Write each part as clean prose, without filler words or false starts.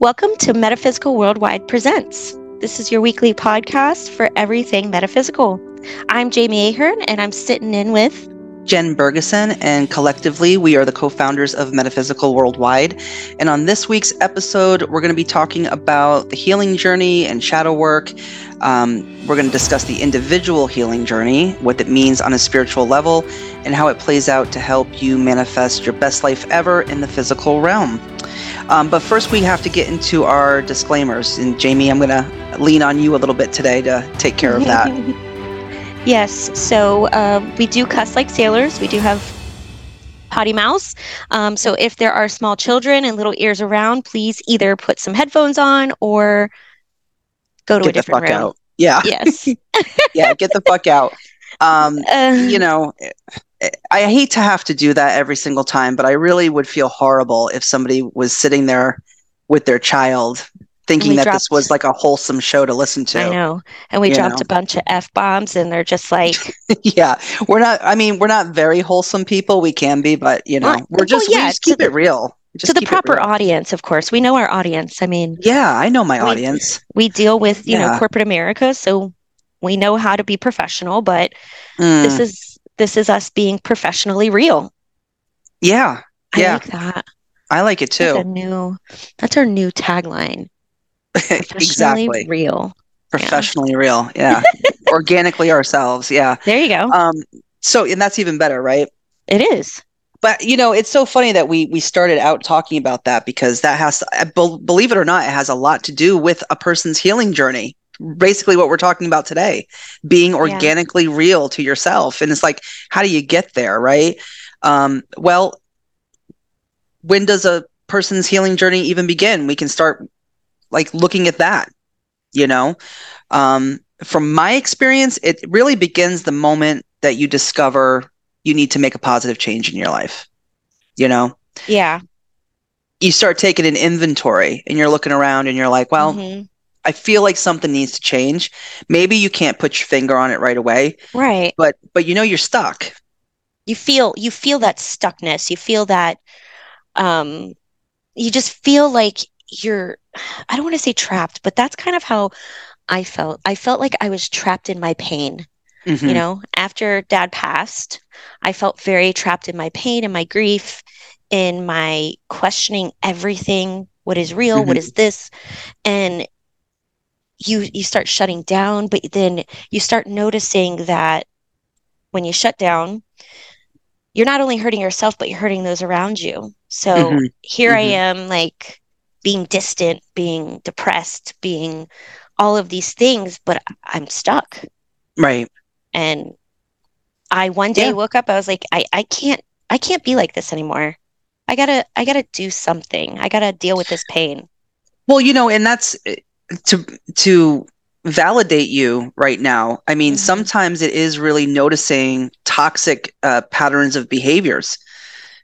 Welcome to Metaphysical Worldwide Presents. This is your weekly podcast for everything metaphysical. I'm Jamie Ahern, and I'm sitting in with Jen Bergeson, and collectively we are the co-founders of Metaphysical Worldwide. And on this week's episode, we're going to be talking about the healing journey and shadow work. We're going to discuss the individual healing journey, what it means on a spiritual level, and how it plays out to help you manifest your best life ever in the physical realm. But first, we have to get into our disclaimers. And Jamie, I'm going to lean on you a little bit today to take care of that. Yes. So we do cuss like sailors. We do have potty mouths. So if there are small children and little ears around, please either put some headphones on or go to a different room. Get the fuck out. Yeah. Yes. Yeah. Get the fuck out. I hate to have to do that every single time, but I really would feel horrible if somebody was sitting there with their child thinking that this was like a wholesome show to listen to. I know. And we dropped a bunch of F-bombs and they're just like... Yeah. We're not very wholesome people. We can be, but we just keep it real. Just to the proper audience, of course. We know our audience. Yeah, I know my audience. We deal with, you know, corporate America, so we know how to be professional, but This is us being professionally real. Yeah. I like that. I like it too. That's our new tagline. Professionally real. Professionally real. Yeah. Organically ourselves. Yeah. There you go. And that's even better, right? It is. But, it's so funny that we started out talking about that, because that has to, believe it or not, it has a lot to do with a person's healing journey. Basically what we're talking about today, being organically real to yourself. And it's like, how do you get there, right? Well, when does a person's healing journey even begin? We can start like looking at that, From my experience, it really begins the moment that you discover you need to make a positive change in your life, Yeah. You start taking an inventory and you're looking around and you're like, well... Mm-hmm. I feel like something needs to change. Maybe you can't put your finger on it right away. Right. But you're stuck. You feel that stuckness. You feel that you just feel like you're, I don't want to say trapped, but that's kind of how I felt. I felt like I was trapped in my pain. Mm-hmm. After Dad passed, I felt very trapped in my pain and my grief, in my questioning everything. What is real? Mm-hmm. What is this? And you start shutting down, but then you start noticing that when you shut down, you're not only hurting yourself, but you're hurting those around you. So I am like being distant, being depressed, being all of these things, but I'm stuck. Right. And I one day woke up, I was like, I can't be like this anymore. I gotta do something. I gotta deal with this pain. Well, and that's... To validate you right now. Sometimes it is really noticing toxic patterns of behaviors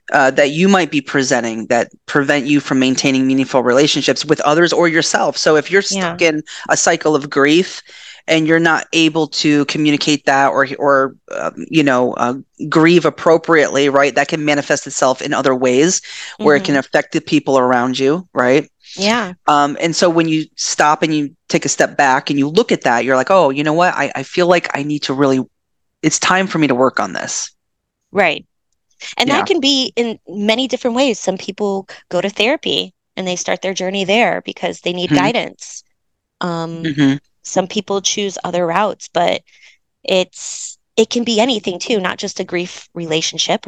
that you might be presenting that prevent you from maintaining meaningful relationships with others or yourself. So if you're stuck in a cycle of grief and you're not able to communicate that or grieve appropriately, right? That can manifest itself in other ways where it can affect the people around you, right? Yeah. And so when you stop and you take a step back and you look at that, you're like, oh, you know what? I feel like I need to really, it's time for me to work on this. Right. And that can be in many different ways. Some people go to therapy and they start their journey there because they need guidance. Some people choose other routes, but it can be anything too, not just a grief relationship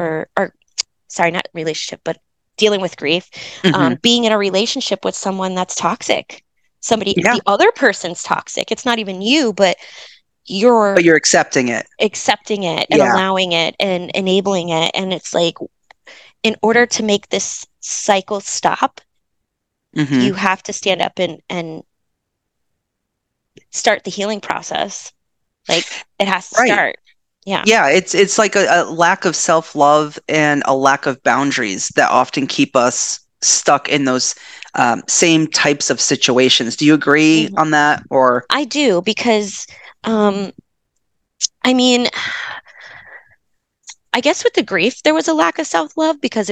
but dealing with grief, being in a relationship with someone that's toxic. The other person's toxic. It's not even you, but you're accepting it and allowing it and enabling it. And it's like, in order to make this cycle stop, you have to stand up and start the healing process. Like, it has to start. Yeah. Yeah. It's like a lack of self-love and a lack of boundaries that often keep us stuck in those same types of situations. Do you agree on that? Or I do, because I guess with the grief, there was a lack of self-love because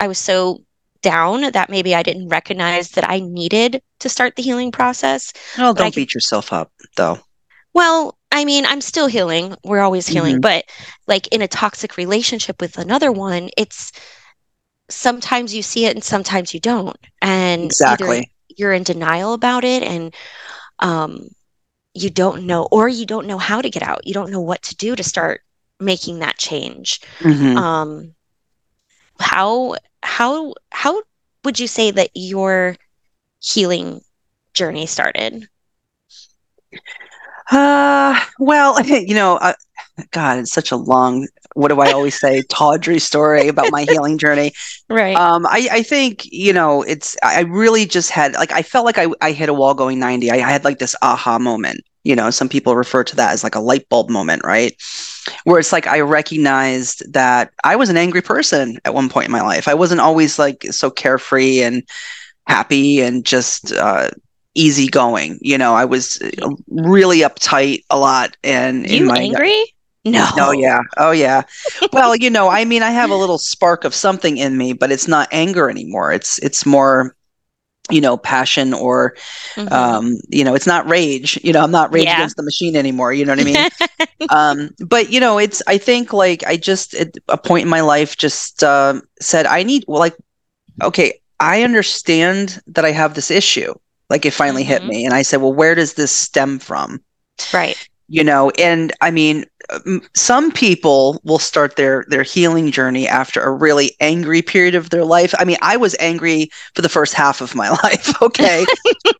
I was so down that maybe I didn't recognize that I needed to start the healing process. Oh, don't beat yourself up though. Well, I mean, I'm still healing. We're always healing. Mm-hmm. But like in a toxic relationship with another one, it's sometimes you see it and sometimes you don't. And exactly. You're in denial about it and you don't know, or you don't know how to get out. You don't know what to do to start making that change. Mm-hmm. How would you say that your healing journey started? Well, you know, God, it's such a long, what do I always say, tawdry story about my healing journey. Right. I think, you know, I really just had, like, I felt like I hit a wall going 90. I had like this aha moment, you know, some people refer to that as like a light bulb moment, right? Where it's like, I recognized that I was an angry person at one point in my life. I wasn't always like so carefree and happy and just, easygoing, you know. I was really uptight a lot, and you in my angry? No. Oh yeah. Well, you know, I mean, I have a little spark of something in me, but it's not anger anymore. It's more, you know, passion or, mm-hmm. You know, it's not rage. You know, I'm not rage against the machine anymore. You know what I mean? But you know, it's. I think like I just at a point in my life just said I need. Well, like, okay, I understand that I have this issue. Like it finally hit me. And I said, well, where does this stem from? Right. You know, and I mean, some people will start their healing journey after a really angry period of their life. I mean, I was angry for the first half of my life. Okay.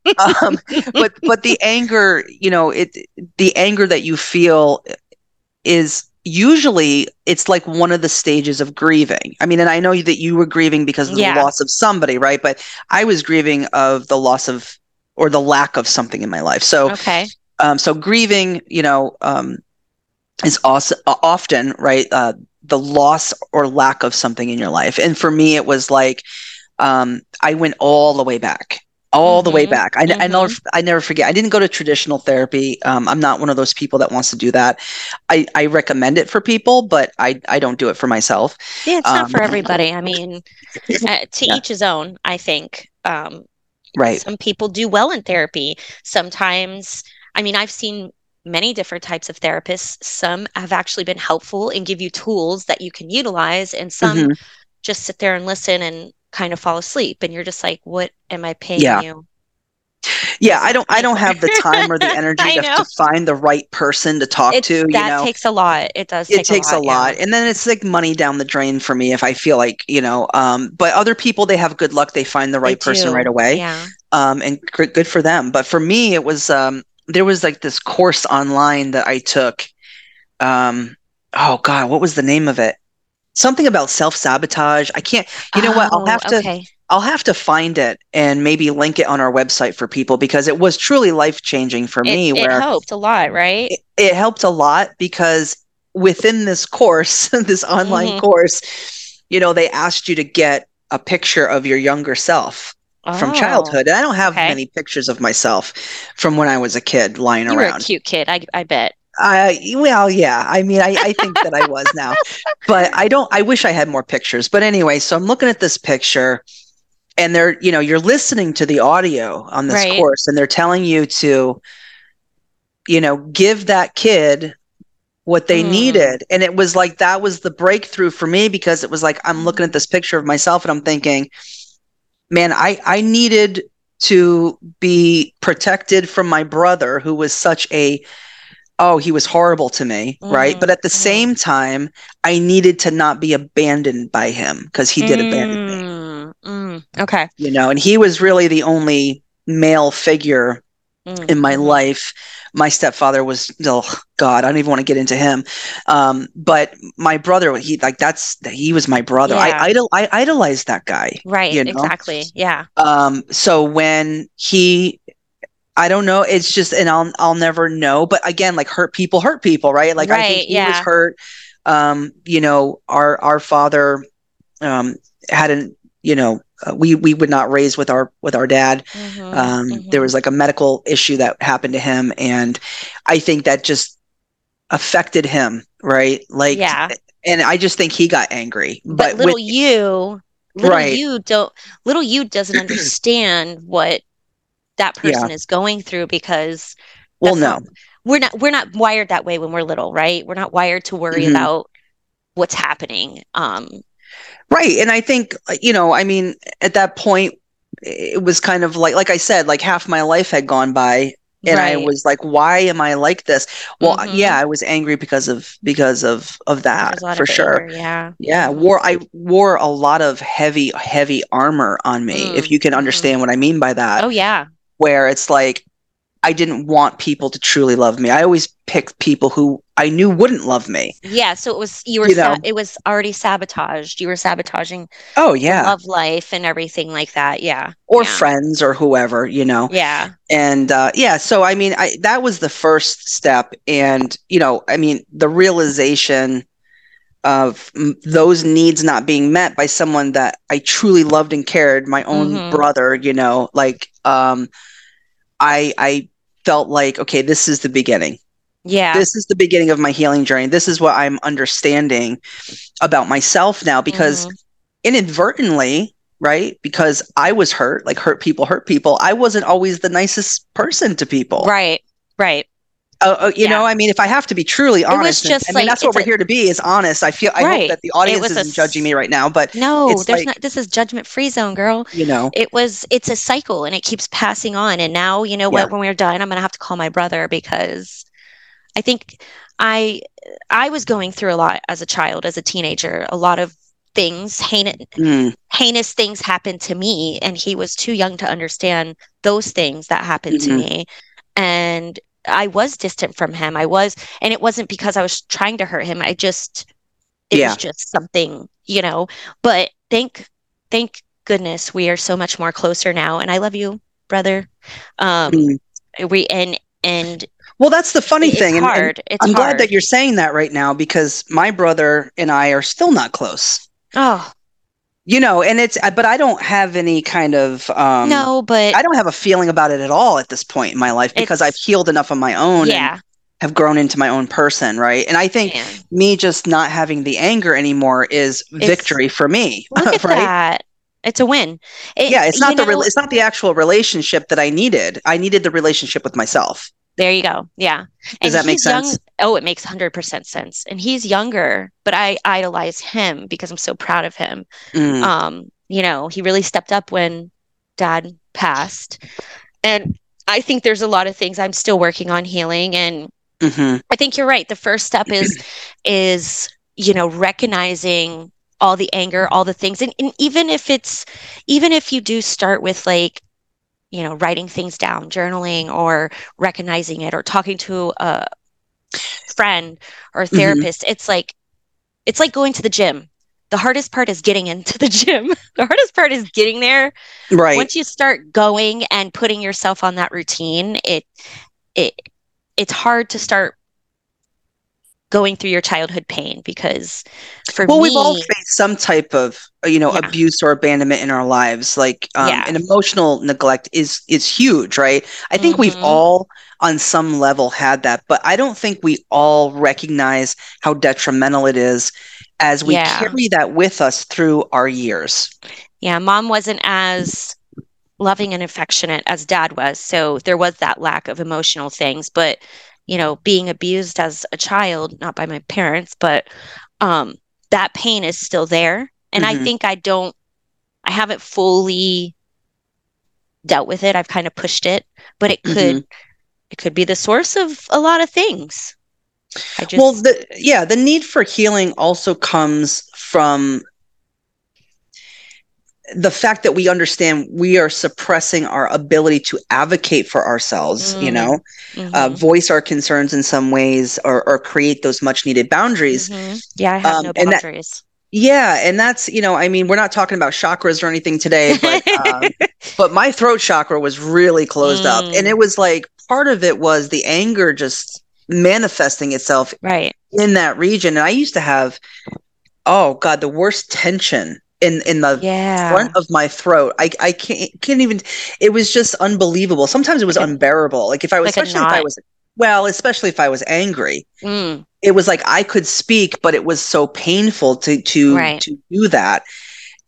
But the anger, you know, the anger that you feel is usually it's like one of the stages of grieving. I mean, and I know that you were grieving because of the loss of somebody, right? But I was grieving of the loss of or the lack of something in my life. So, so grieving, you know, is also often, right, the loss or lack of something in your life. And for me, it was like I went all the way back. I never forget. I didn't go to traditional therapy. I'm not one of those people that wants to do that. I recommend it for people, but I don't do it for myself. Yeah, it's not for everybody. I mean, to each his own, I think. Right. Some people do well in therapy. Sometimes, I mean, I've seen many different types of therapists. Some have actually been helpful and give you tools that you can utilize, and some just sit there and listen and kind of fall asleep, and you're just like, what am I paying you? Yeah, I don't have the time or the energy to find the right person to talk to. That takes a lot. It does. It takes a lot. And then it's like money down the drain for me if I feel like, you know, but other people, they have good luck. They find the right person right away. Yeah. And good for them. But for me, it was, there was like this course online that I took. Oh God, what was the name of it? Something about self-sabotage. I can't, you know what? I'll have to find it and maybe link it on our website for people, because it was truly life-changing for me. It helped a lot, right? It helped a lot, because within this course, this online course, you know, they asked you to get a picture of your younger self from childhood. And I don't have many pictures of myself from when I was a kid lying around. You were a cute kid, I bet. Well, yeah. I mean, I think that I was now, but I wish I had more pictures. But anyway, so I'm looking at this picture, and they're, you know, you're listening to the audio on this course, and they're telling you to, you know, give that kid what they needed. And it was like, that was the breakthrough for me, because it was like, I'm looking at this picture of myself and I'm thinking, man, I needed to be protected from my brother, who was such a, he was horrible to me, right? But at the same time, I needed to not be abandoned by him, because he did abandon me. Okay. You know, and he was really the only male figure in my life. My stepfather was, oh God, I don't even want to get into him. But my brother, he was my brother. Yeah. I idolized that guy. Right, you know? Exactly, yeah. So when he... I don't know. It's just, and I'll never know. But again, like hurt people, right? Like I think he was hurt. You know, our father hadn't. You know, we would not raise with our dad. There was like a medical issue that happened to him, and I think that just affected him, right? Like, and I just think he got angry. But with you Little you doesn't understand what that person is going through, because we're not wired that way when we're little, right? We're not wired to worry about what's happening. Right. And I think, you know, I mean, at that point, it was kind of like I said, like half my life had gone by. And I was like, why am I like this? Well, yeah, I was angry because of that, for sure. Anger, yeah. I wore a lot of heavy, heavy armor on me, if you can understand what I mean by that. Oh, yeah. Where it's like, I didn't want people to truly love me. I always picked people who I knew wouldn't love me. Yeah. So it was, it was already sabotaged. You were sabotaging love life and everything like that. Yeah. Or friends or whoever, you know? Yeah. And so, I mean, that was the first step. And, you know, I mean, the realization of those needs not being met by someone that I truly loved and cared, my own brother, you know, like, I felt like, okay, this is the beginning. Yeah. This is the beginning of my healing journey. This is what I'm understanding about myself now, because inadvertently, right? Because I was hurt, like hurt people. I wasn't always the nicest person to people. Right. You know, I mean, if I have to be truly honest, that's what we're here to be, is honest. I feel, I hope that the audience isn't judging me right now, but no, there's not, this is judgment-free zone, girl. You know, it's a cycle and it keeps passing on. And now, you know what, when we're done, I'm going to have to call my brother, because I think I was going through a lot as a child, as a teenager. A lot of things, heinous things happened to me, and he was too young to understand those things that happened to me. And I was distant from him. And it wasn't because I was trying to hurt him. It was just something, you know, but thank goodness we are so much more closer now. And I love you, brother. Well, that's the funny thing. I'm glad that you're saying that right now, because my brother and I are still not close. Oh, you know, and but I don't have any kind of, but I don't have a feeling about it at all at this point in my life, because I've healed enough on my own and have grown into my own person. Right. And I think me just not having the anger anymore is victory for me. Look at that. It's a win. It's not the actual relationship that I needed. I needed the relationship with myself. There you go. Yeah. Does that make sense? It makes 100% sense. And he's younger, but I idolize him because I'm so proud of him. You know, he really stepped up when Dad passed. And I think there's a lot of things I'm still working on healing. And I think you're right. The first step is, you know, recognizing all the anger, all the things. And even if you do start with, like, you know, writing things down, journaling, or recognizing it, or talking to a friend or a therapist. It's like going to the gym. The hardest part is getting into the gym. The hardest part is getting there. Right. Once you start going and putting yourself on that routine, it's hard to start going through your childhood pain, because we've all faced some type of, you know, abuse or abandonment in our lives. Like an emotional neglect is huge, right? I think we've all on some level had that, but I don't think we all recognize how detrimental it is as we carry that with us through our years. Yeah. Mom wasn't as loving and affectionate as Dad was. So there was that lack of emotional things, but you know, being abused as a child, not by my parents, but that pain is still there. And I think I haven't fully dealt with it. I've kind of pushed it, but it could be the source of a lot of things. The need for healing also comes from the fact that we understand we are suppressing our ability to advocate for ourselves, you know, voice our concerns in some ways, or create those much needed boundaries. Yeah. I have no boundaries. And that's, you know, I mean, we're not talking about chakras or anything today, but, but my throat chakra was really closed up, and it was like, part of it was the anger just manifesting itself in that region. And I used to have, the worst tension in the front of my throat. I can't even, it was just unbelievable. Sometimes it was unbearable. Like if I was, like especially if I was angry, it was like I could speak, but it was so painful to do that.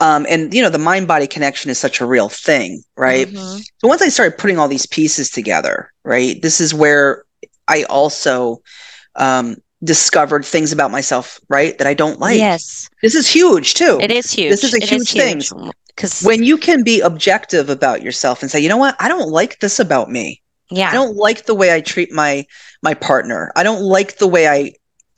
And, the mind-body connection is such a real thing, right? Mm-hmm. So once I started putting all these pieces together, right, this is where I also discovered things about myself, right, that I don't like. Yes. This is huge, too. It is huge. This is a huge thing. Because when you can be objective about yourself and say, you know what, I don't like this about me. Yeah. I don't like the way I treat my partner. I don't like the way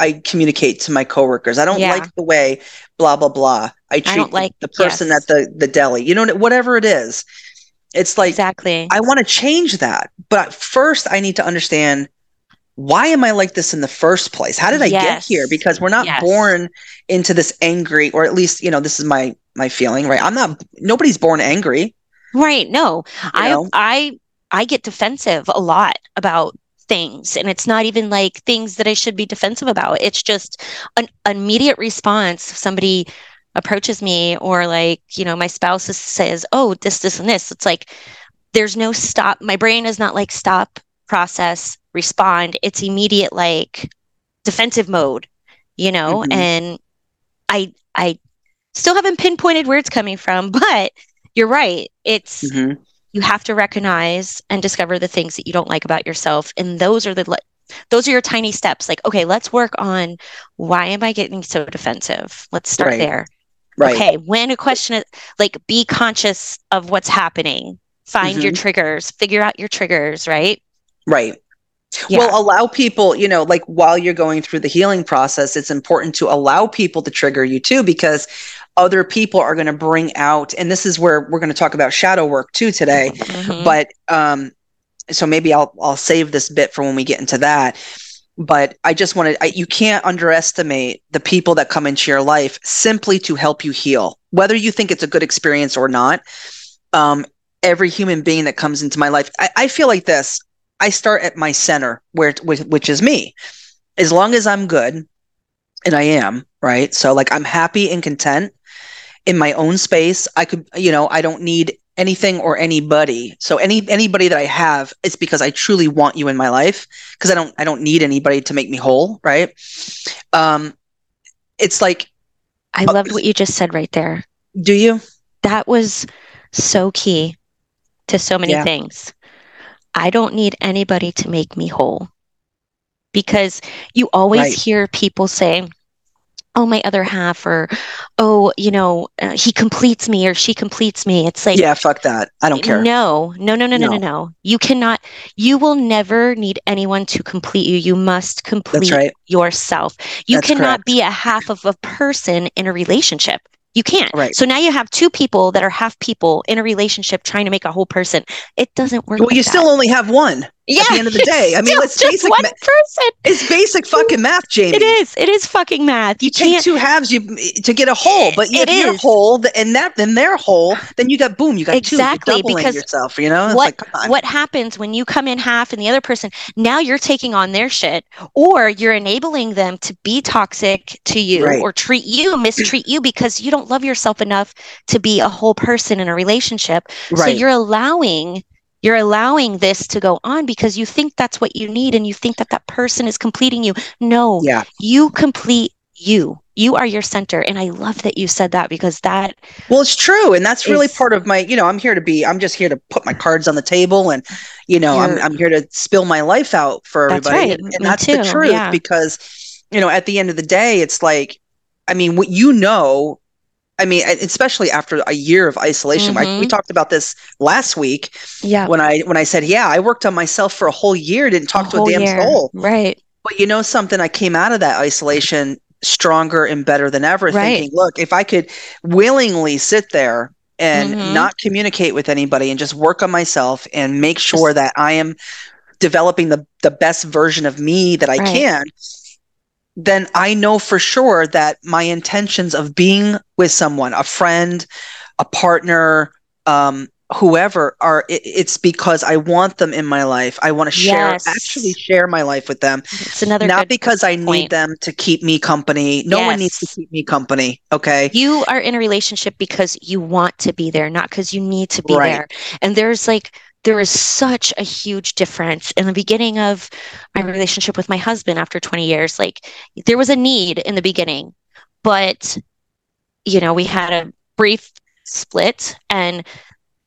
I communicate to my coworkers. I don't like the way blah, blah, blah. I treat the person at the deli, whatever it is. It's like, exactly. I want to change that. But first I need to understand, why am I like this in the first place? How did I get here? Because we're not born into this angry, or at least, this is my feeling, right? Nobody's born angry. Right. No, I get defensive a lot about things, and it's not even like things that I should be defensive about. It's just an immediate response. If somebody approaches me, or my spouse says, oh, this, this, and this, it's like, there's no stop. My brain is not like stop, process, respond. It's immediate, like defensive mode, mm-hmm. And I still haven't pinpointed where it's coming from, but you're right. It's, mm-hmm. You have to recognize and discover the things that you don't like about yourself. And those are your tiny steps. Like, okay, let's work on, why am I getting so defensive? Let's start there. Right. Okay. When a question is be conscious of what's happening, find your triggers, figure out your triggers. Right. Right. Yeah. Well, allow people, while you're going through the healing process, it's important to allow people to trigger you too, because other people are going to bring out, and this is where we're going to talk about shadow work too today. Mm-hmm. But, so maybe I'll save this bit for when we get into that, but I just want to, you can't underestimate the people that come into your life simply to help you heal, whether you think it's a good experience or not. Every human being that comes into my life, I feel like this. I start at my center, which is me. As long as I'm good, and I am, right? So I'm happy and content in my own space. I could, I don't need anything or anybody. So anybody that I have, it's because I truly want you in my life, because I don't need anybody to make me whole, right? It's like, I loved what you just said right there. Do you? That was so key to so many things. I don't need anybody to make me whole, because you always hear people say, oh, my other half, or, oh, he completes me, or she completes me. It's like, yeah, fuck that. I don't care. No. You cannot, you will never need anyone to complete you. You must complete yourself. You cannot be a half of a person in a relationship. You can't. Right. So now you have two people that are half people in a relationship trying to make a whole person. It doesn't work. Well, like you still only have one at the end of the day. I mean, it's basic one person. It's basic fucking math, Jamie. It is. It is fucking math. You take two halves to get a whole, but if you're whole and that, then they're whole, then you got, boom, you got two. You're doubling yourself, It's what happens when you come in half and the other person, now you're taking on their shit, or you're enabling them to be toxic to you or treat you, mistreat you, because you don't love yourself enough to be a whole person in a relationship. So you're allowing this to go on because you think that's what you need, and you think that that person is completing you. No, you complete you. You are your center. And I love that you said that, because that, well, it's true. And that's really part of my, I'm just here to put my cards on the table, and, I'm here to spill my life out for everybody. That's right. And that's the truth, because, at the end of the day, it's like, I mean, what especially after a year of isolation, we talked about this last week when I said, I worked on myself for a whole year, didn't talk to a damn soul. Right. But something, I came out of that isolation stronger and better than ever, thinking, look, if I could willingly sit there and not communicate with anybody and just work on myself and make sure that I am developing the best version of me that I can, then I know for sure that my intentions of being with someone, a friend, a partner, whoever, are, it's because I want them in my life. I want to actually share my life with them. It's another, not because I need them to keep me company. No one needs to keep me company. Okay. You are in a relationship because you want to be there, not because you need to be there. And there is such a huge difference. In the beginning of my relationship with my husband after 20 years, there was a need in the beginning, but we had a brief split, and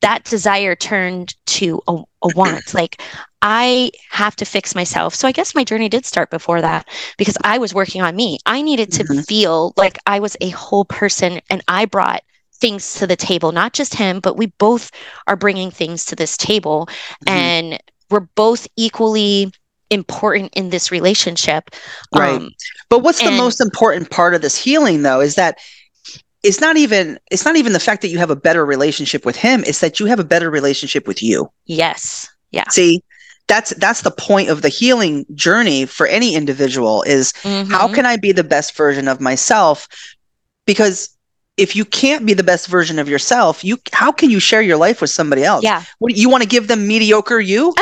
that desire turned to a want. Like, I have to fix myself. So I guess my journey did start before that, because I was working on me. I needed to feel like I was a whole person, and I brought things to the table, not just him, but we both are bringing things to this table, and we're both equally important in this relationship. Right. But what's the most important part of this healing, though, is that it's not even the fact that you have a better relationship with him, it's that you have a better relationship with you. Yes. Yeah. See, that's the point of the healing journey for any individual is how can I be the best version of myself? Because if you can't be the best version of yourself, how can you share your life with somebody else? Yeah. What, you want to give them mediocre you?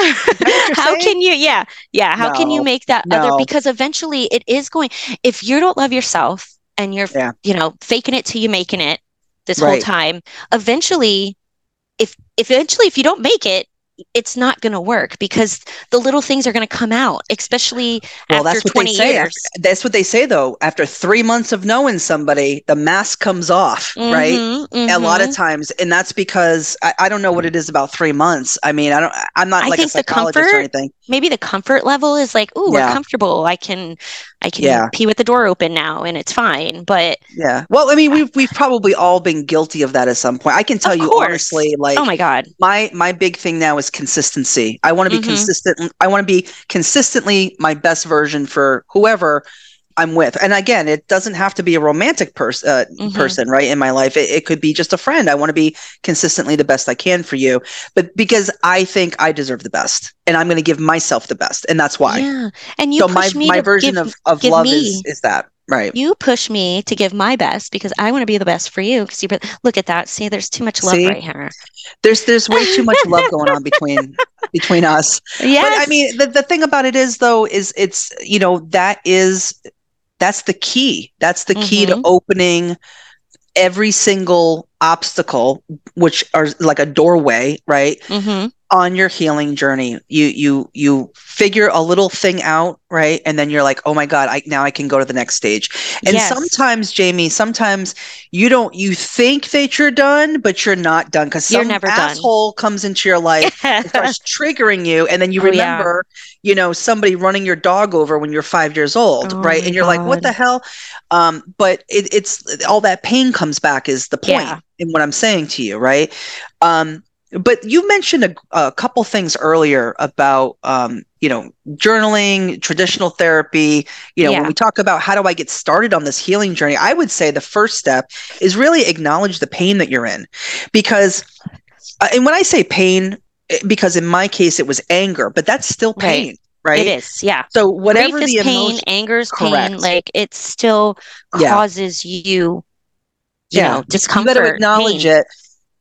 How can you? Yeah. Yeah. How can you make that other? Because eventually it is going, if you don't love yourself and you're, you know, faking it till you making it this whole time, eventually if you don't make it, it's not going to work, because the little things are going to come out, especially after 20 years. That's what they say, though. After 3 months of knowing somebody, the mask comes off, right? A lot of times. And that's because I don't know what it is about 3 months. I mean, I'm not a psychologist or anything. Maybe the comfort level is like, ooh, we're comfortable. I can pee with the door open now and it's fine. But well, I mean, we've probably all been guilty of that at some point. I can tell you honestly, like, oh my God, my big thing now is consistency. I want to be consistent. I want to be consistently my best version for whoever I'm with. And again, it doesn't have to be a romantic person, right? In my life, it could be just a friend. I want to be consistently the best I can for you, but because I think I deserve the best, and I'm going to give myself the best, and that's why. Yeah, and you. So my version of love is that, right? You push me to give my best because I want to be the best for you. Because you look at that. See, there's too much love right here. There's way too much love going on between us. Yeah, but I mean, the thing about it is, though, is it's, you know, that is. That's the key. That's the key to opening every single obstacle, which are like a doorway, right? On your healing journey. You figure a little thing out, right? And then you're like, oh my God, now I can go to the next stage. And sometimes, Jamie, you think that you're done, but you're not done, because some asshole comes into your life and starts triggering you. And then you remember, you know, somebody running your dog over when you're 5 years old, right? And you're like, what the hell? But it's all that pain comes back is the point in what I'm saying to you, right? But you mentioned a couple things earlier about, you know, journaling, traditional therapy. You know, when we talk about how do I get started on this healing journey, I would say the first step is really acknowledge the pain that you're in. Because, and when I say pain, because in my case, it was anger, but that's still pain. Right. Right? It is, so whatever the emotion, pain, anger is pain, like it still causes you know, discomfort. You got to acknowledge it.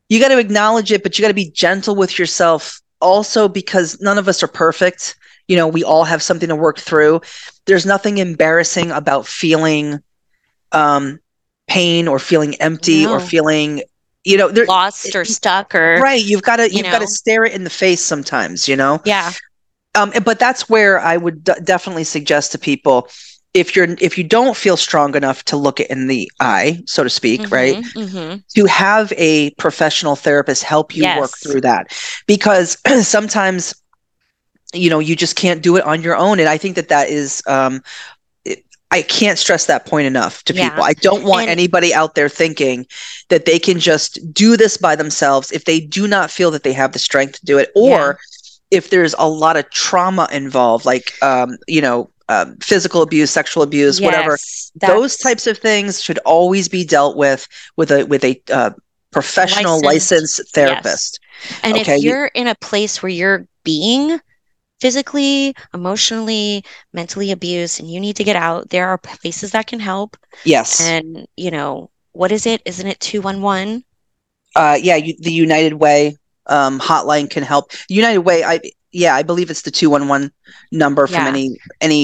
You got to acknowledge it, but you got to be gentle with yourself also, because none of us are perfect. You know, we all have something to work through. There's nothing embarrassing about feeling pain or feeling empty or feeling, you know, lost or stuck or right. You've got to stare it in the face sometimes, you know? Yeah. But that's where I would definitely suggest to people, if you don't feel strong enough to look it in the eye, so to speak, right? To have a professional therapist help you work through that, because sometimes, you know, you just can't do it on your own. And I think that is, I can't stress that point enough to people. I don't want anybody out there thinking that they can just do this by themselves if they do not feel that they have the strength to do it, or if there's a lot of trauma involved, like, you know, physical abuse, sexual abuse, whatever. Those types of things should always be dealt with a professional licensed therapist. Yes. And if you're in a place where you're being physically, emotionally, mentally abused, and you need to get out, there are places that can help. Yes. And, you know, what is it? Isn't it 211? The United Way hotline can help. United Way, I believe it's the 211 number from any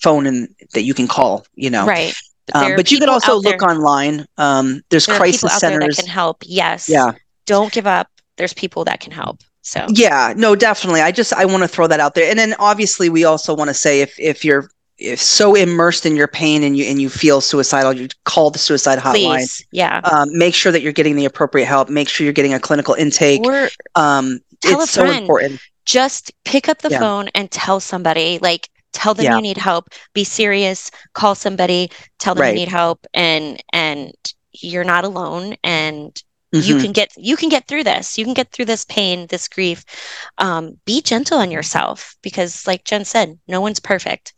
phone that you can call, you know. Right. But you can also look online. There's crisis centers that can help. Yes. Yeah. Don't give up. There's people that can help. So. Yeah. No, definitely. I want to throw that out there. And then obviously we also want to say if you're so immersed in your pain and you feel suicidal, you call the suicide hotline. Please. Yeah. Make sure that you're getting the appropriate help. Make sure you're getting a clinical intake. Or it's so important. Just pick up the phone and tell somebody, like, tell them you need help, be serious, call somebody, tell them you need help, and you're not alone, and you can get through this pain, this grief. Be gentle on yourself, because like Jen said, no one's perfect.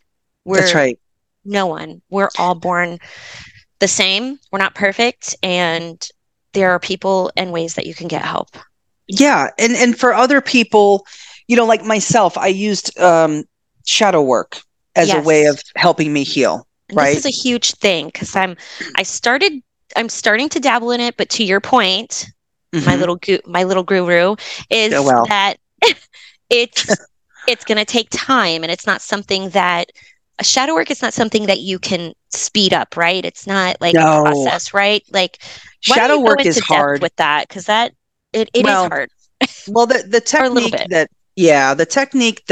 That's right. No one. We're all born the same. We're not perfect, and there are people and ways that you can get help. Yeah. And for other people, you know, like myself, I used shadow work as a way of helping me heal. And right. This is a huge thing, because I'm starting to dabble in it, but to your point, my little guru is that it's going to take time, and it's not something that shadow work is not something that you can speed up, right? It's not like a process, right? Like shadow work is hard with that, because it is hard. Well, the technique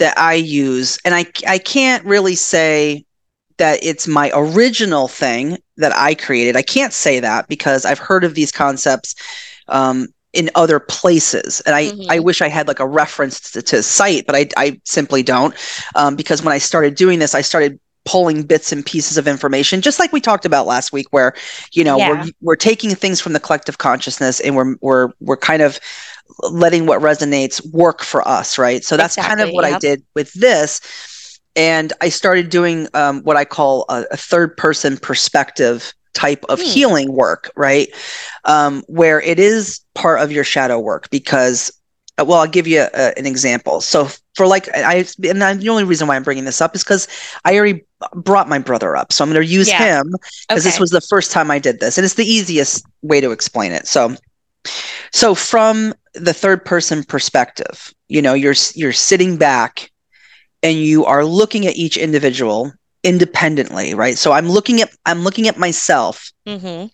that I use, and I can't really say that it's my original thing that I created. I can't say that, because I've heard of these concepts in other places. And I wish I had like a reference to cite, but I simply don't. Because when I started doing this, I started pulling bits and pieces of information, just like we talked about last week, where, you know, we're taking things from the collective consciousness, and we're kind of letting what resonates work for us. Right. So that's kind of what I did with this. And I started doing what I call a third person perspective type of healing work. Right. Where it is part of your shadow work, because I'll give you an example. So for like, the only reason why I'm bringing this up is because I already brought my brother up. So I'm going to use him, because this was the first time I did this, and it's the easiest way to explain it. So from the third person perspective, you know, you're sitting back and you are looking at each individual independently, right? So I'm looking at myself, and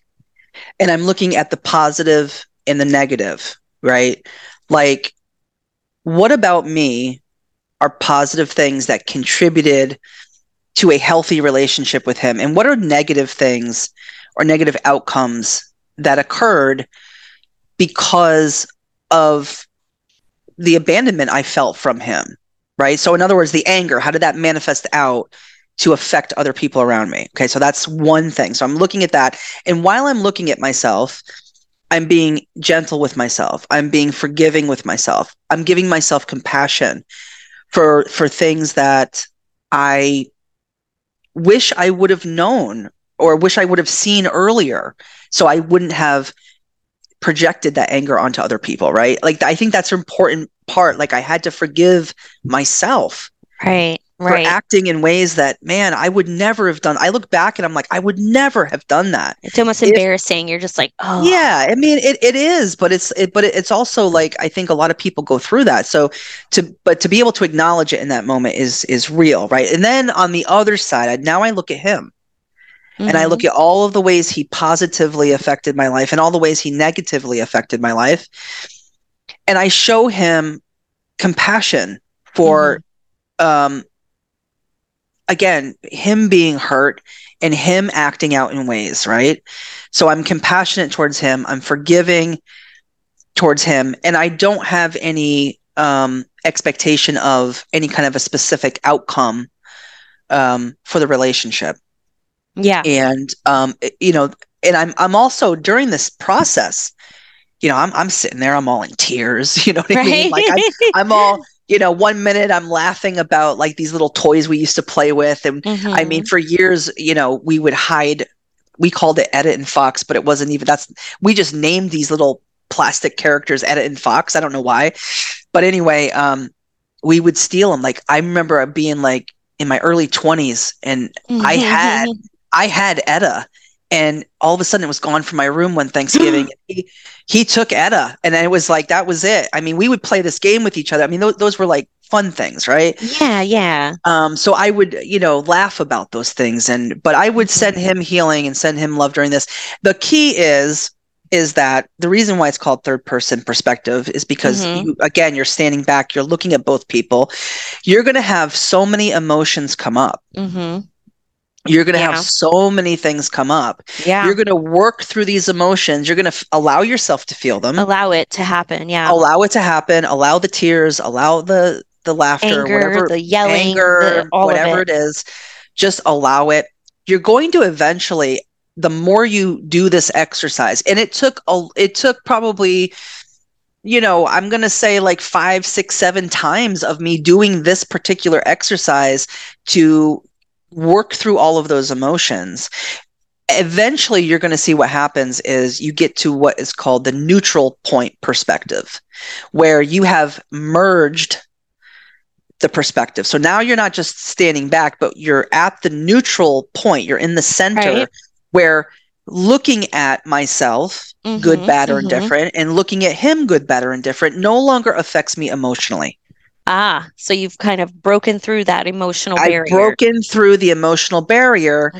I'm looking at the positive and the negative, right? Like, what about me are positive things that contributed to a healthy relationship with him? And what are negative things or negative outcomes that occurred because of the abandonment I felt from him, right? So in other words, the anger, how did that manifest out to affect other people around me? Okay, so that's one thing. So I'm looking at that. And while I'm looking at myself, I'm being gentle with myself. I'm being forgiving with myself. I'm giving myself compassion for things that I wish I would have known, or wish I would have seen earlier, so I wouldn't have projected that anger onto other people, right? Like, I think that's an important part. Like, I had to forgive myself for acting in ways that, man, I would never have done. I look back and I'm like, I would never have done that. It's almost embarrassing. You're just like, oh. Yeah, I mean, it is, but it's also like, I think a lot of people go through that. So to be able to acknowledge it in that moment is real, right? And then on the other side, now I look at him. And I look at all of the ways he positively affected my life and all the ways he negatively affected my life. And I show him compassion for, again, him being hurt and him acting out in ways, right? So I'm compassionate towards him. I'm forgiving towards him. And I don't have any expectation of any kind of a specific outcome for the relationship. Yeah. And, you know, and I'm also during this process, you know, I'm sitting there, I'm all in tears, you know what I mean? Like I'm all, you know, one minute I'm laughing about like these little toys we used to play with. And I mean, for years, you know, we would hide, we called it Edit and Fox, but it wasn't even, we just named these little plastic characters Edit and Fox. I don't know why, but anyway, we would steal them. Like I remember being like in my early 20s and I had Etta, and all of a sudden it was gone from my room one Thanksgiving. He took Etta, and it was like, that was it. I mean, we would play this game with each other. I mean, those were like fun things, right? Yeah, yeah. So I would, you know, laugh about those things, but I would send him healing and send him love during this. The key is is that the reason why it's called third person perspective is because you, again, you're standing back, you're looking at both people. You're going to have so many emotions come up. You're going to have so many things come up. You're going to work through these emotions. You're going to allow yourself to feel them. Allow it to happen. Allow it to happen. Allow the tears, allow the laughter, anger, whatever, the yelling, anger, all whatever it is, just allow it. You're going to eventually, the more you do this exercise, and it took probably, you know, I'm going to say like 5, 6, 7 times of me doing this particular exercise to work through all of those emotions. Eventually, you're going to see what happens is you get to what is called the neutral point perspective, where you have merged the perspective. So now you're not just standing back, but you're at the neutral point. You're in the center, right, where looking at myself, good, bad, or indifferent, and looking at him, good, bad, or indifferent, no longer affects me emotionally. Ah, so you've kind of broken through that emotional barrier. I've broken through the emotional barrier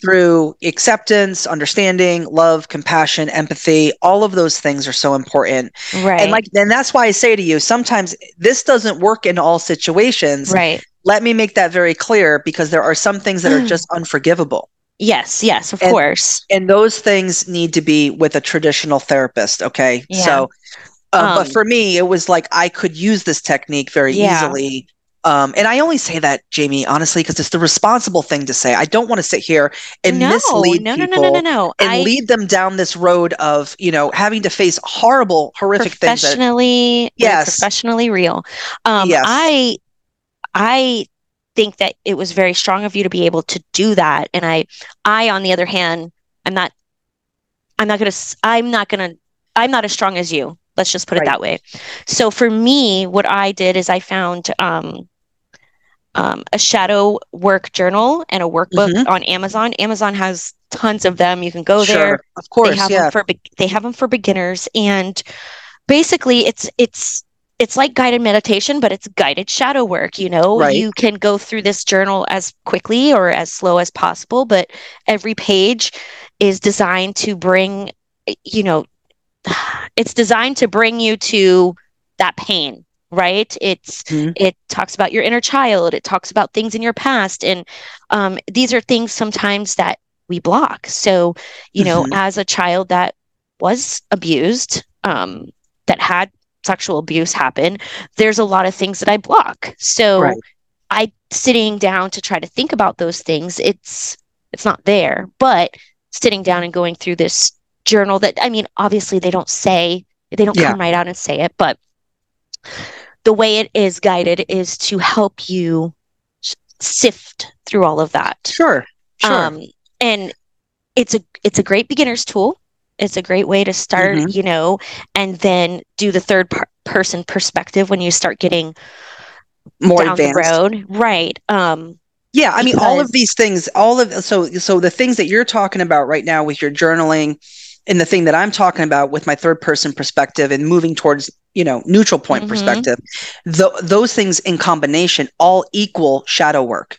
through acceptance, understanding, love, compassion, empathy. All of those things are so important. Right. And that's why I say to you, sometimes this doesn't work in all situations. Right. Let me make that very clear, because there are some things that are just unforgivable. Yes, of course. And those things need to be with a traditional therapist, okay? Yeah. So but for me, it was like I could use this technique very easily. And I only say that, Jamie, honestly, because it's the responsible thing to say. I don't want to sit here and mislead people and lead them down this road of, you know, having to face horrible, horrific things. Professionally real. I think that it was very strong of you to be able to do that. And I on the other hand, I'm not as strong as you. Let's just put it that way. So for me, what I did is I found a shadow work journal and a workbook on Amazon. Amazon has tons of them. You can go there. Of course, they have them for beginners, and basically, it's like guided meditation, but it's guided shadow work. You know, you can go through this journal as quickly or as slow as possible, but every page is designed to bring, you know, it's designed to bring you to that pain, right? It talks about your inner child. It talks about things in your past. And these are things sometimes that we block. So, you know, as a child that was abused, that had sexual abuse happen, there's a lot of things that I block. So I sitting down to try to think about those things, it's not there. But sitting down and going through this journal that, I mean, obviously they don't come right out and say it, but the way it is guided is to help you sift through all of that. And it's a great beginner's tool. It's a great way to start, you know, and then do the third person perspective when you start getting more down advanced the road. Right. Yeah, I mean, all of these things, so the things that you're talking about right now with your journaling, and the thing that I'm talking about with my third person perspective and moving towards, you know, neutral point perspective, those things in combination all equal shadow work.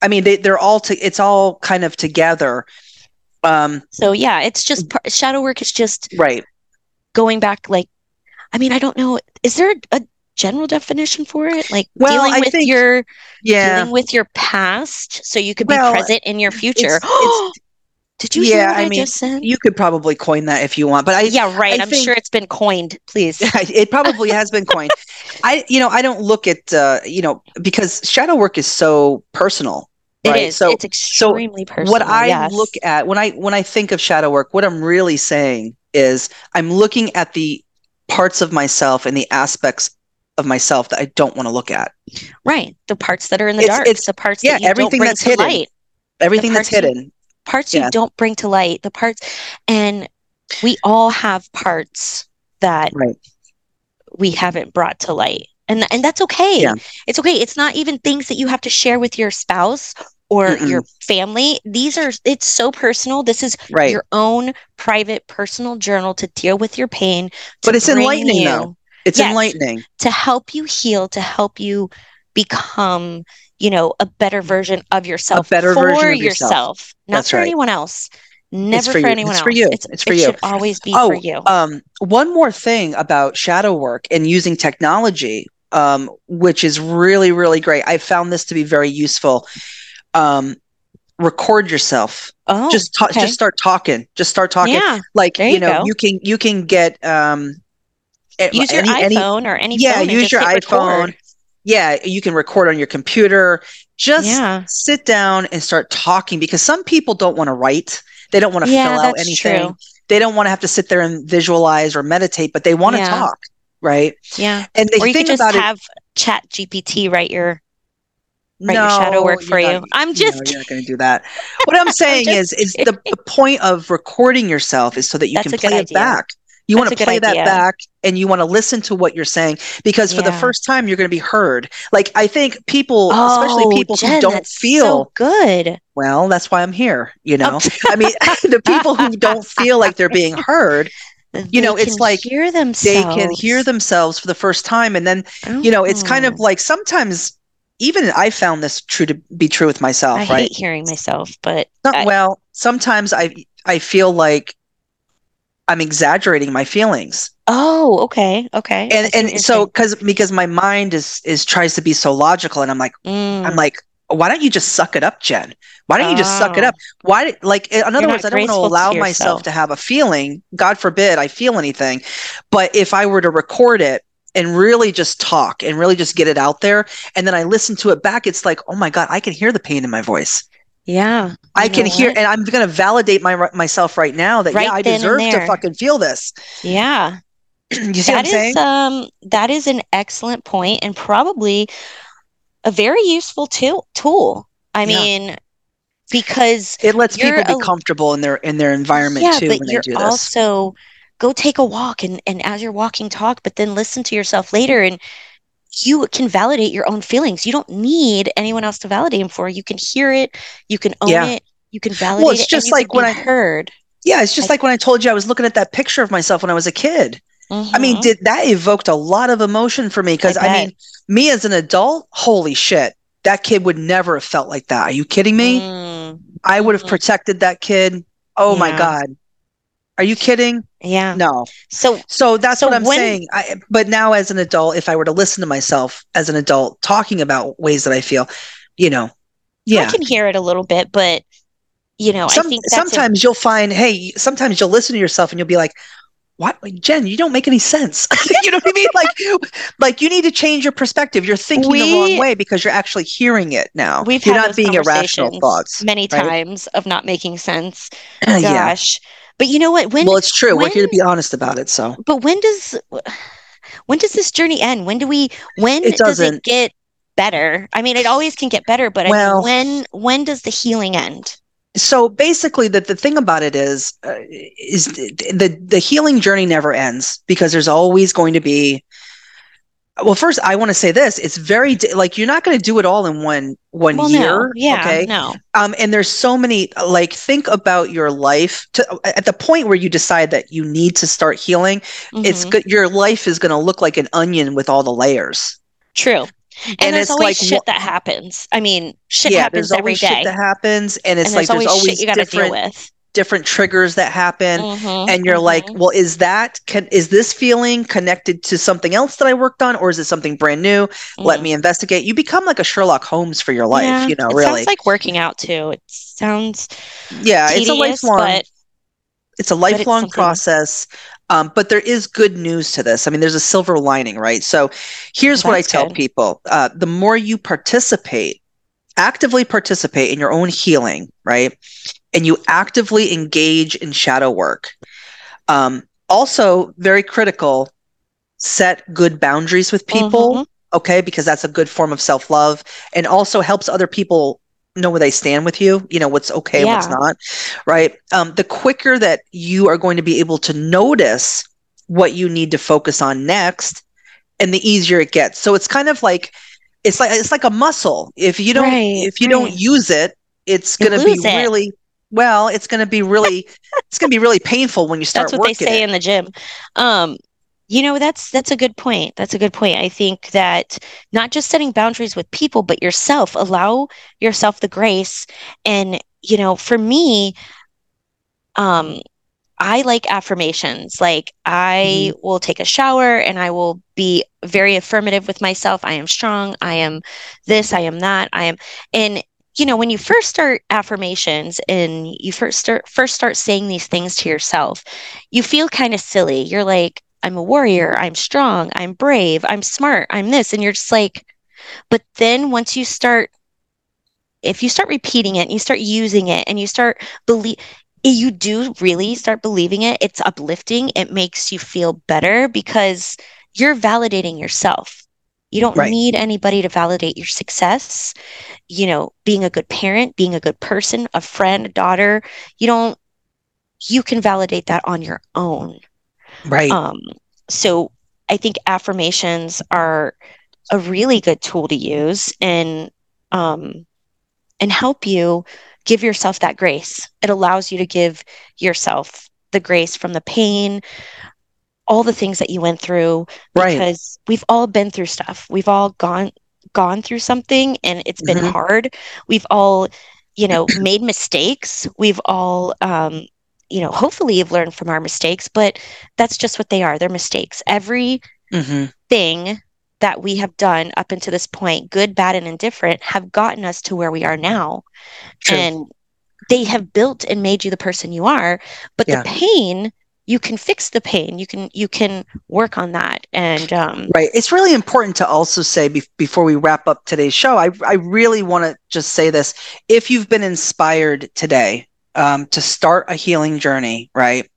I mean, it's all kind of together. So yeah, it's just shadow work is just going back. Like, I mean, I don't know. Is there a general definition for it, dealing with your past so you could be present in your future? Did you hear what I just said? You could probably coin that if you want, but I'm sure it's been coined. Please, it probably has been coined. I don't look at because shadow work is so personal. Right? It is. So it's extremely personal. What I look at when I think of shadow work, what I'm really saying is I'm looking at the parts of myself and the aspects of myself that I don't want to look at. Right. The parts that are in the dark. It's the parts that you don't bring to light. Everything that's hidden. Parts you don't bring to light. The parts, and we all have parts that we haven't brought to light. And that's okay. Yeah. It's okay. It's not even things that you have to share with your spouse or your family. It's so personal. This is your own private personal journal to deal with your pain. But it's enlightening though. It's enlightening. To help you heal, to help you become, you know, a better version of yourself for yourself. Not for anyone else. Never for anyone else. It's for you. It's for you. It should always be for you. One more thing about shadow work and using technology, which is really, really great. I found this to be very useful. Record yourself. Just start talking. Yeah, like, you can get use your iPhone or any phone. Use your iPhone. Yeah, you can record on your computer. Just sit down and start talking, because some people don't want to write. They don't want to fill out anything. True. They don't want to have to sit there and visualize or meditate, but they want to talk, right? Yeah. And they think about it. Or you could just have Chat GPT write your shadow work for you. I'm just you're not going to do that. What I'm saying is the point of recording yourself is so that you can play it back. You want to play that back, and you want to listen to what you're saying, because for the first time you're going to be heard. Like, I think people, especially people who don't feel so good. Well, that's why I'm here. You know, I mean, the people who don't feel like they're being heard, it's like they can hear themselves for the first time. And then, it's kind of like sometimes even I found this to be true with myself. I hate hearing myself, but sometimes I feel like I'm exaggerating my feelings. Oh, okay. Okay. And so because my mind is tries to be so logical, and I'm like, why don't you just suck it up, Jen? Why don't you just suck it up? Why, like, in other words, I don't want to allow myself to have a feeling. God forbid I feel anything. But if I were to record it and really just talk and really just get it out there, and then I listen to it back, it's like, oh my God, I can hear the pain in my voice. Yeah. I can hear, and I'm going to validate myself right now that I deserve to fucking feel this. Yeah. You see what I'm saying? That is an excellent point, and probably a very useful tool. I mean, because it lets people be comfortable in their environment too when they do this. But also go take a walk, and as you're walking, talk, but then listen to yourself later, and you can validate your own feelings. You don't need anyone else to validate them for. You can hear it. You can own it. You can validate it. Well, it's just like when I heard. Yeah, it's just like when I told you I was looking at that picture of myself when I was a kid. Mm-hmm. I mean, that evoked a lot of emotion for me, because me as an adult, holy shit, that kid would never have felt like that. Are you kidding me? Mm-hmm. I would have protected that kid. Oh my God. Are you kidding? Yeah. No. So that's what I'm saying. But now as an adult, if I were to listen to myself as an adult talking about ways that I feel, I can hear it a little bit, but I think sometimes you'll find, hey, sometimes you'll listen to yourself and you'll be like, what, Jen, you don't make any sense. You know what I mean? Like you need to change your perspective. You're thinking the wrong way because you're actually hearing it now. You're not being irrational thoughts many times of not making sense. Gosh. Yeah. But you know what? Well, it's true. We're here to be honest about it. So, but when does this journey end? Does it get better? I mean, it always can get better, but when does the healing end? So basically, the thing about it is the healing journey never ends, because there's always going to be. Well, first, I want to say this. It's very you're not going to do it all in one year. No. Yeah, okay? No. And there's so many, like, think about your life at the point where you decide that you need to start healing. Mm-hmm. It's good. Your life is going to look like an onion with all the layers. True. And there's always shit that happens. I mean, shit happens every day. There's always shit that happens. And it's like there's always shit you got to deal with. Different triggers that happen, and you're like, well, is this feeling connected to something else that I worked on, or is it something brand new? Let me investigate. You become like a Sherlock Holmes for your life, it really. Sounds like working out too. It sounds tedious, it's a lifelong process. But there is good news to this. I mean, there's a silver lining, right? So here's what I tell people. The more you actively participate in your own healing, right? And you actively engage in shadow work. Also, very critical, set good boundaries with people, okay? Because that's a good form of self-love, and also helps other people know where they stand with you, what's okay and what's not, right? The quicker that you are going to be able to notice what you need to focus on next, and the easier it gets. So it's kind of like, it's like a muscle. If you don't don't use it, it's going to be really painful when you start working. That's what they say in the gym. That's a good point. That's a good point. I think that not just setting boundaries with people, but yourself, allow yourself the grace. And, for me, I like affirmations. Like I will take a shower and I will be very affirmative with myself. I am strong. I am this. I am that. I am. And you know, when you first start affirmations and you first start saying these things to yourself, you feel kind of silly. You're like, I'm a warrior. I'm strong. I'm brave. I'm smart. I'm this. And you're just like, but then once you start, if you start repeating it and you start using it and you start you do really start believing it. It's uplifting. It makes you feel better because you're validating yourself. You don't need anybody to validate your success. You know, being a good parent, being a good person, a friend, a daughter, you can validate that on your own. Right. So I think affirmations are a really good tool to use and help you give yourself that grace. It allows you to give yourself the grace from the pain, all the things that you went through, because we've all been through stuff. We've all gone through something and it's been hard. We've all, made mistakes. We've all, hopefully you've learned from our mistakes, but that's just what they are. They're mistakes. Every thing that we have done up until this point, good, bad, and indifferent, have gotten us to where we are now. True. And they have built and made you the person you are. But the pain, you can fix the pain. You can work on that. And it's really important to also say before we wrap up today's show, I really want to just say this. If you've been inspired today to start a healing journey, right?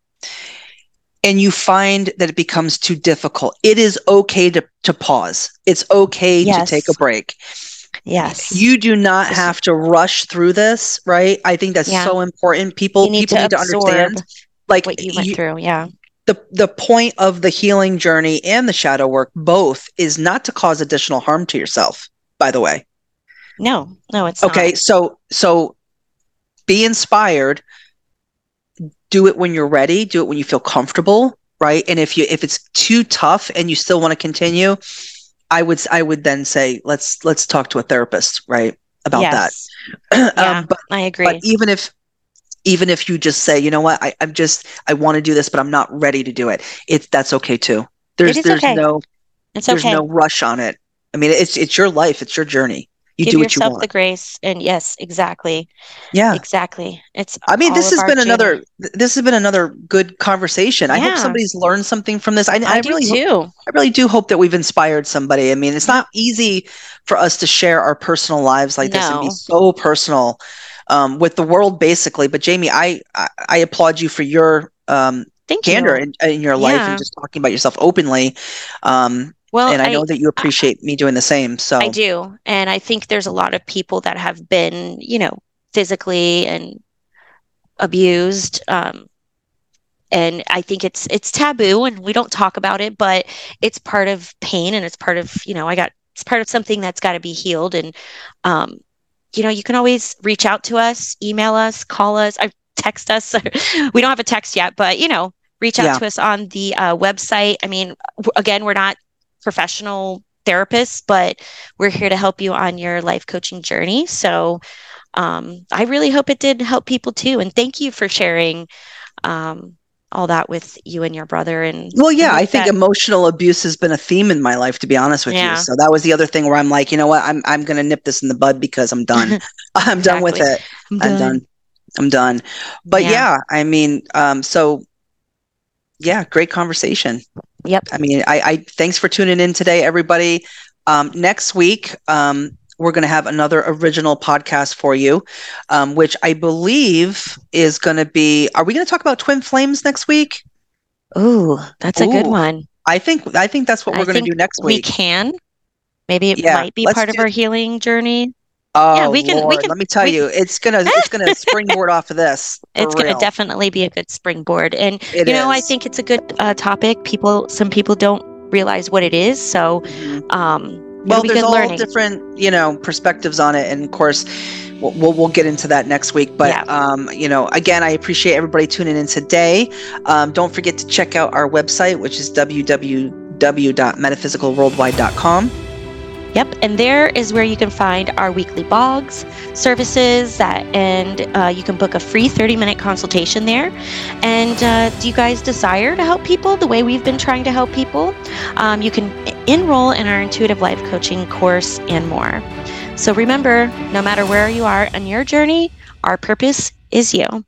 And you find that it becomes too difficult, it is okay to pause. It's okay to take a break. Yes. You do not have to rush through this, right? I think that's so important. People need to understand like what you went through. Yeah. The point of the healing journey and the shadow work both is not to cause additional harm to yourself, by the way. No, it's not. Okay, so be inspired. Do it when you're ready. Do it when you feel comfortable, right? And if it's too tough and you still want to continue, I would then say let's talk to a therapist, right, about that. But I agree. But even if you just say, you know what, I want to do this, but I'm not ready to do it. That's okay too. There's no rush on it. I mean, it's your life, it's your journey. Give yourself the grace, and yes, exactly. Yeah, exactly. It's. I mean, this has been another good conversation. Yeah. I hope somebody's learned something from this. I really do hope that we've inspired somebody. I mean, it's not easy for us to share our personal lives like this and be so personal with the world, basically. But Jamie, I applaud you for your candor in your life and just talking about yourself openly. Well, and I know that you appreciate me doing the same. So I do. And I think there's a lot of people that have been, physically and abused. And I think it's taboo and we don't talk about it, but it's part of pain and it's part of, it's part of something that's got to be healed. And, you can always reach out to us, email us, call us, text us. We don't have a text yet, but, reach out to us on the website. I mean, again, we're not professional therapists, but we're here to help you on your life coaching journey. So I really hope it did help people too. And thank you for sharing all that with you and your brother. And I think emotional abuse has been a theme in my life, to be honest with you. So that was the other thing where I'm like, you know what, I'm going to nip this in the bud because I'm done. I'm done with it. I'm done. But yeah, great conversation. Yep. I mean, I thanks for tuning in today, everybody. Next week, we're going to have another original podcast for you, which I believe is going to be. Are we going to talk about twin flames next week? Ooh, that's a good one. I think that's what we're going to do next week. We can. Maybe it might be part of our healing journey. Oh, yeah, we can. Let me tell you, it's gonna springboard off of this. It's gonna definitely be a good springboard, and I think it's a good topic. Some people don't realize what it is, so there's all different perspectives on it, and of course, we'll get into that next week. But again, I appreciate everybody tuning in today. Don't forget to check out our website, which is www.metaphysicalworldwide.com. Yep, and there is where you can find our weekly blogs, services, and you can book a free 30-minute consultation there. And do you guys desire to help people the way we've been trying to help people? You can enroll in our Intuitive Life Coaching course and more. So remember, no matter where you are on your journey, our purpose is you.